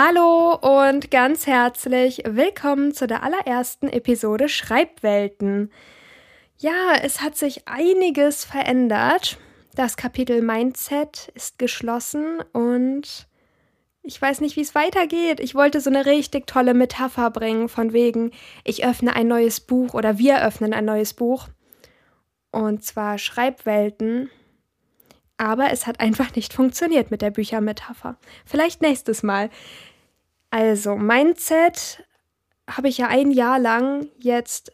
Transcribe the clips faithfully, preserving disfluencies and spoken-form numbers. Hallo und ganz herzlich willkommen zu der allerersten Episode Schreibwelten. Ja, es hat sich einiges verändert. Das Kapitel Mindset ist geschlossen und ich weiß nicht, wie es weitergeht. Ich wollte so eine richtig tolle Metapher bringen, von wegen, ich öffne ein neues Buch oder wir öffnen ein neues Buch. Und zwar Schreibwelten. Aber es hat einfach nicht funktioniert mit der Büchermetapher. Vielleicht nächstes Mal. Also, Mindset habe ich ja ein Jahr lang jetzt,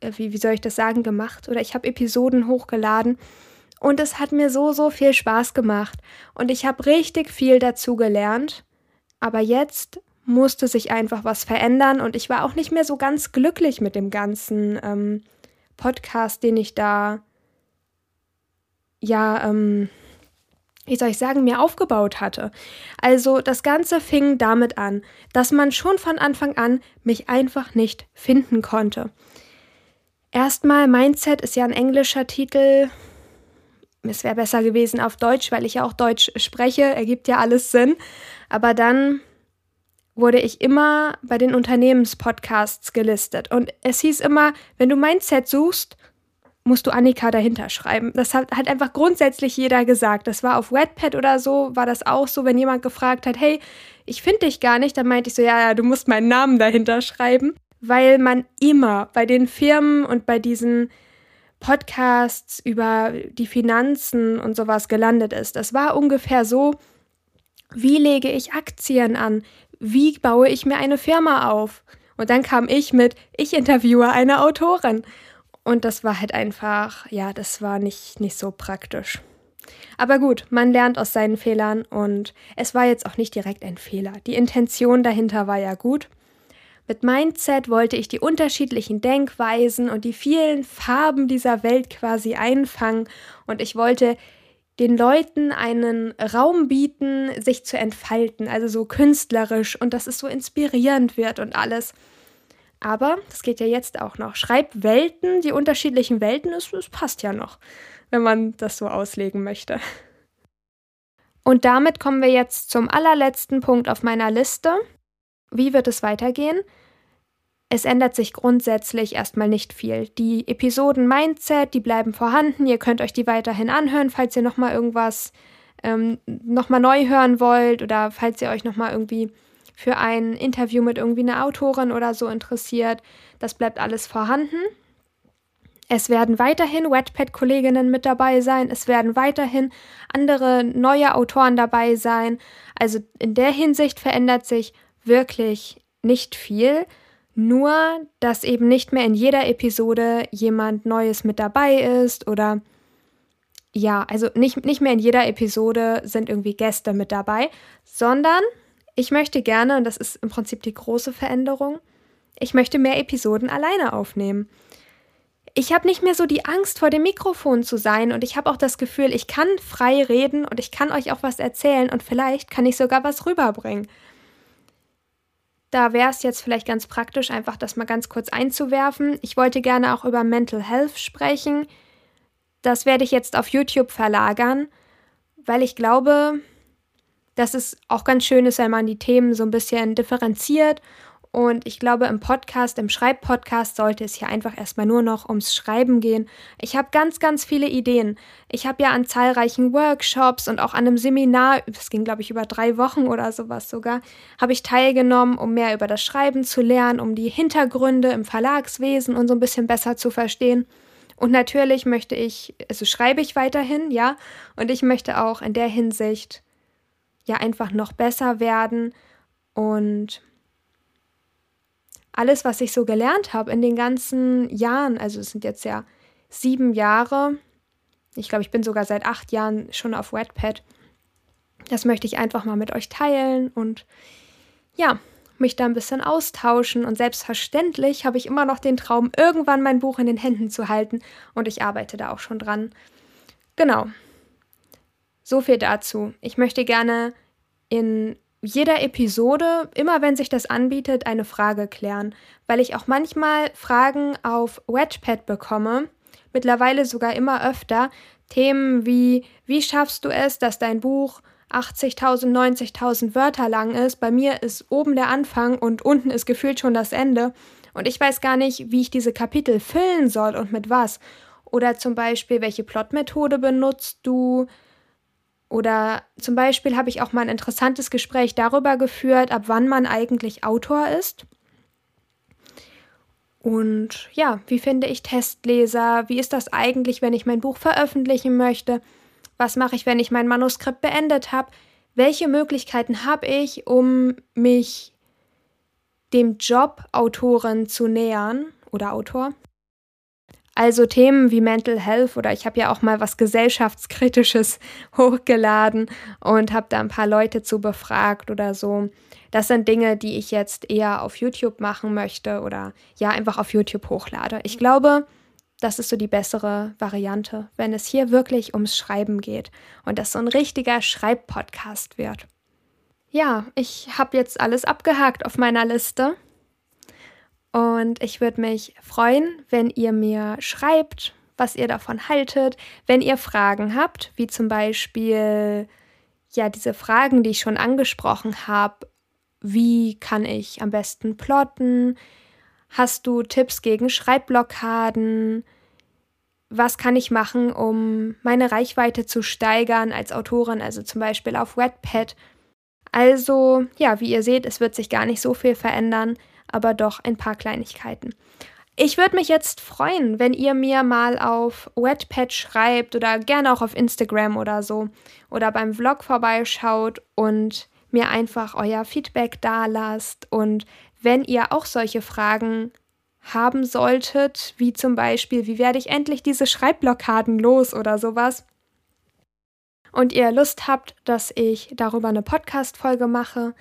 wie, wie soll ich das sagen, gemacht. Oder ich habe Episoden hochgeladen. Und es hat mir so, so viel Spaß gemacht. Und ich habe richtig viel dazu gelernt. Aber jetzt musste sich einfach was verändern. Und ich war auch nicht mehr so ganz glücklich mit dem ganzen ähm, Podcast, den ich da... ja, ähm, wie soll ich sagen, mir aufgebaut hatte. Also das Ganze fing damit an, dass man schon von Anfang an mich einfach nicht finden konnte. Erstmal, Mindset ist ja ein englischer Titel. Es wäre besser gewesen auf Deutsch, weil ich ja auch Deutsch spreche, ergibt ja alles Sinn. Aber dann wurde ich immer bei den Unternehmenspodcasts gelistet. Und es hieß immer, wenn du Mindset suchst, musst du Annika dahinter schreiben. Das hat, hat einfach grundsätzlich jeder gesagt. Das war auf Wattpad oder so, war das auch so, wenn jemand gefragt hat, hey, ich finde dich gar nicht, dann meinte ich so, ja, ja, du musst meinen Namen dahinter schreiben, weil man immer bei den Firmen und bei diesen Podcasts über die Finanzen und sowas gelandet ist. Das war ungefähr so, wie lege ich Aktien an? Wie baue ich mir eine Firma auf? Und dann kam ich mit, ich interviewe eine Autorin. Und das war halt einfach, ja, das war nicht, nicht so praktisch. Aber gut, man lernt aus seinen Fehlern und es war jetzt auch nicht direkt ein Fehler. Die Intention dahinter war ja gut. Mit Mindset wollte ich die unterschiedlichen Denkweisen und die vielen Farben dieser Welt quasi einfangen. Und ich wollte den Leuten einen Raum bieten, sich zu entfalten, also so künstlerisch und dass es so inspirierend wird und alles. Aber, das geht ja jetzt auch noch, Schreibwelten, die unterschiedlichen Welten, es, es passt ja noch, wenn man das so auslegen möchte. Und damit kommen wir jetzt zum allerletzten Punkt auf meiner Liste. Wie wird es weitergehen? Es ändert sich grundsätzlich erstmal nicht viel. Die Episoden Mindset, die bleiben vorhanden, ihr könnt euch die weiterhin anhören, falls ihr nochmal irgendwas ähm, nochmal neu hören wollt oder falls ihr euch nochmal irgendwie... für ein Interview mit irgendwie einer Autorin oder so interessiert. Das bleibt alles vorhanden. Es werden weiterhin Wattpad-Kolleginnen mit dabei sein. Es werden weiterhin andere neue Autoren dabei sein. Also in der Hinsicht verändert sich wirklich nicht viel. Nur, dass eben nicht mehr in jeder Episode jemand Neues mit dabei ist oder... ja, also nicht, nicht mehr in jeder Episode sind irgendwie Gäste mit dabei, sondern... ich möchte gerne, und das ist im Prinzip die große Veränderung, ich möchte mehr Episoden alleine aufnehmen. Ich habe nicht mehr so die Angst, vor dem Mikrofon zu sein und ich habe auch das Gefühl, ich kann frei reden und ich kann euch auch was erzählen und vielleicht kann ich sogar was rüberbringen. Da wäre es jetzt vielleicht ganz praktisch, einfach das mal ganz kurz einzuwerfen. Ich wollte gerne auch über Mental Health sprechen. Das werde ich jetzt auf YouTube verlagern, weil ich glaube... dass es auch ganz schön ist, wenn man die Themen so ein bisschen differenziert. Und ich glaube, im Podcast, im Schreibpodcast sollte es hier einfach erstmal nur noch ums Schreiben gehen. Ich habe ganz, ganz viele Ideen. Ich habe ja an zahlreichen Workshops und auch an einem Seminar, das ging, glaube ich, über drei Wochen oder sowas sogar, habe ich teilgenommen, um mehr über das Schreiben zu lernen, um die Hintergründe im Verlagswesen und so ein bisschen besser zu verstehen. Und natürlich möchte ich, also schreibe ich weiterhin, ja, und ich möchte auch in der Hinsicht... ja, einfach noch besser werden und alles, was ich so gelernt habe in den ganzen Jahren, also es sind jetzt ja sieben Jahre, ich glaube, ich bin sogar seit acht Jahren schon auf Wattpad, das möchte ich einfach mal mit euch teilen und ja, mich da ein bisschen austauschen und selbstverständlich habe ich immer noch den Traum, irgendwann mein Buch in den Händen zu halten und ich arbeite da auch schon dran. Genau. So viel dazu. Ich möchte gerne in jeder Episode, immer wenn sich das anbietet, eine Frage klären, weil ich auch manchmal Fragen auf Wattpad bekomme, mittlerweile sogar immer öfter, Themen wie, wie schaffst du es, dass dein Buch achtzigtausend, neunzigtausend Wörter lang ist. Bei mir ist oben der Anfang und unten ist gefühlt schon das Ende. Und ich weiß gar nicht, wie ich diese Kapitel füllen soll und mit was. Oder zum Beispiel, welche Plotmethode benutzt du? Oder zum Beispiel habe ich auch mal ein interessantes Gespräch darüber geführt, ab wann man eigentlich Autor ist. Und ja, wie finde ich Testleser? Wie ist das eigentlich, wenn ich mein Buch veröffentlichen möchte? Was mache ich, wenn ich mein Manuskript beendet habe? Welche Möglichkeiten habe ich, um mich dem Job Autorin zu nähern oder Autor? Also Themen wie Mental Health oder ich habe ja auch mal was Gesellschaftskritisches hochgeladen und habe da ein paar Leute zu befragt oder so. Das sind Dinge, die ich jetzt eher auf YouTube machen möchte oder ja, einfach auf YouTube hochlade. Ich glaube, das ist so die bessere Variante, wenn es hier wirklich ums Schreiben geht und das so ein richtiger Schreibpodcast wird. Ja, ich habe jetzt alles abgehakt auf meiner Liste. Und ich würde mich freuen, wenn ihr mir schreibt, was ihr davon haltet. Wenn ihr Fragen habt, wie zum Beispiel, ja, diese Fragen, die ich schon angesprochen habe. Wie kann ich am besten plotten? Hast du Tipps gegen Schreibblockaden? Was kann ich machen, um meine Reichweite zu steigern als Autorin? Also zum Beispiel auf Wattpad. Also, ja, wie ihr seht, es wird sich gar nicht so viel verändern, aber doch ein paar Kleinigkeiten. Ich würde mich jetzt freuen, wenn ihr mir mal auf Wattpad schreibt oder gerne auch auf Instagram oder so oder beim Vlog vorbeischaut und mir einfach euer Feedback dalasst. Und wenn ihr auch solche Fragen haben solltet, wie zum Beispiel, wie werde ich endlich diese Schreibblockaden los oder sowas, und ihr Lust habt, dass ich darüber eine Podcast-Folge mache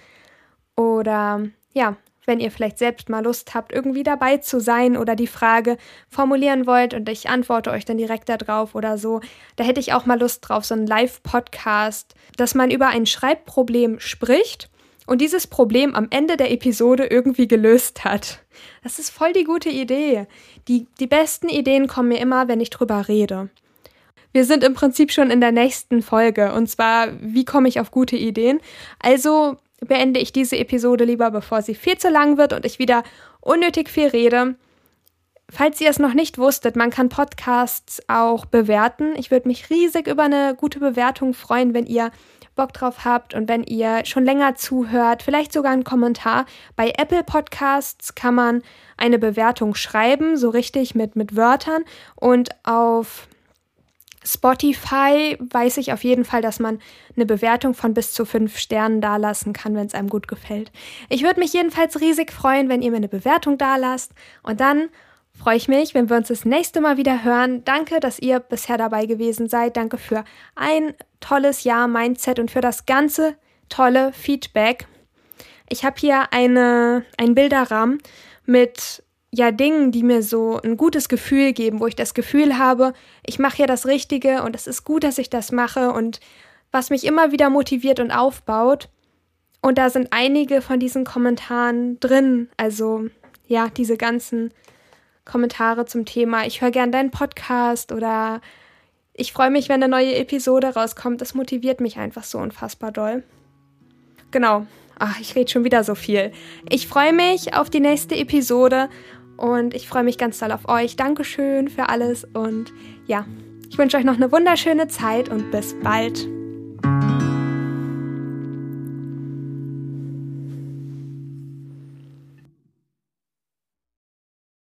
oder ja, wenn ihr vielleicht selbst mal Lust habt, irgendwie dabei zu sein oder die Frage formulieren wollt und ich antworte euch dann direkt darauf oder so. Da hätte ich auch mal Lust drauf, so einen Live-Podcast, dass man über ein Schreibproblem spricht und dieses Problem am Ende der Episode irgendwie gelöst hat. Das ist voll die gute Idee. Die, die besten Ideen kommen mir immer, wenn ich drüber rede. Wir sind im Prinzip schon in der nächsten Folge und zwar, wie komme ich auf gute Ideen? Also beende ich diese Episode lieber, bevor sie viel zu lang wird und ich wieder unnötig viel rede. Falls ihr es noch nicht wusstet, man kann Podcasts auch bewerten. Ich würde mich riesig über eine gute Bewertung freuen, wenn ihr Bock drauf habt und wenn ihr schon länger zuhört, vielleicht sogar einen Kommentar. Bei Apple Podcasts kann man eine Bewertung schreiben, so richtig mit, mit Wörtern und auf Spotify weiß ich auf jeden Fall, dass man eine Bewertung von bis zu fünf Sternen dalassen kann, wenn es einem gut gefällt. Ich würde mich jedenfalls riesig freuen, wenn ihr mir eine Bewertung dalasst. Und dann freue ich mich, wenn wir uns das nächste Mal wieder hören. Danke, dass ihr bisher dabei gewesen seid. Danke für ein tolles Jahr Mindset und für das ganze tolle Feedback. Ich habe hier eine, einen Bilderrahmen mit ja Dingen, die mir so ein gutes Gefühl geben, wo ich das Gefühl habe, ich mache hier das Richtige und es ist gut, dass ich das mache und was mich immer wieder motiviert und aufbaut. Und da sind einige von diesen Kommentaren drin, also ja, diese ganzen Kommentare zum Thema, ich höre gern deinen Podcast oder ich freue mich, wenn eine neue Episode rauskommt, das motiviert mich einfach so unfassbar doll. Genau, ach, ich rede schon wieder so viel. Ich freue mich auf die nächste Episode. Und ich freue mich ganz doll auf euch. Dankeschön für alles und ja, ich wünsche euch noch eine wunderschöne Zeit und bis bald.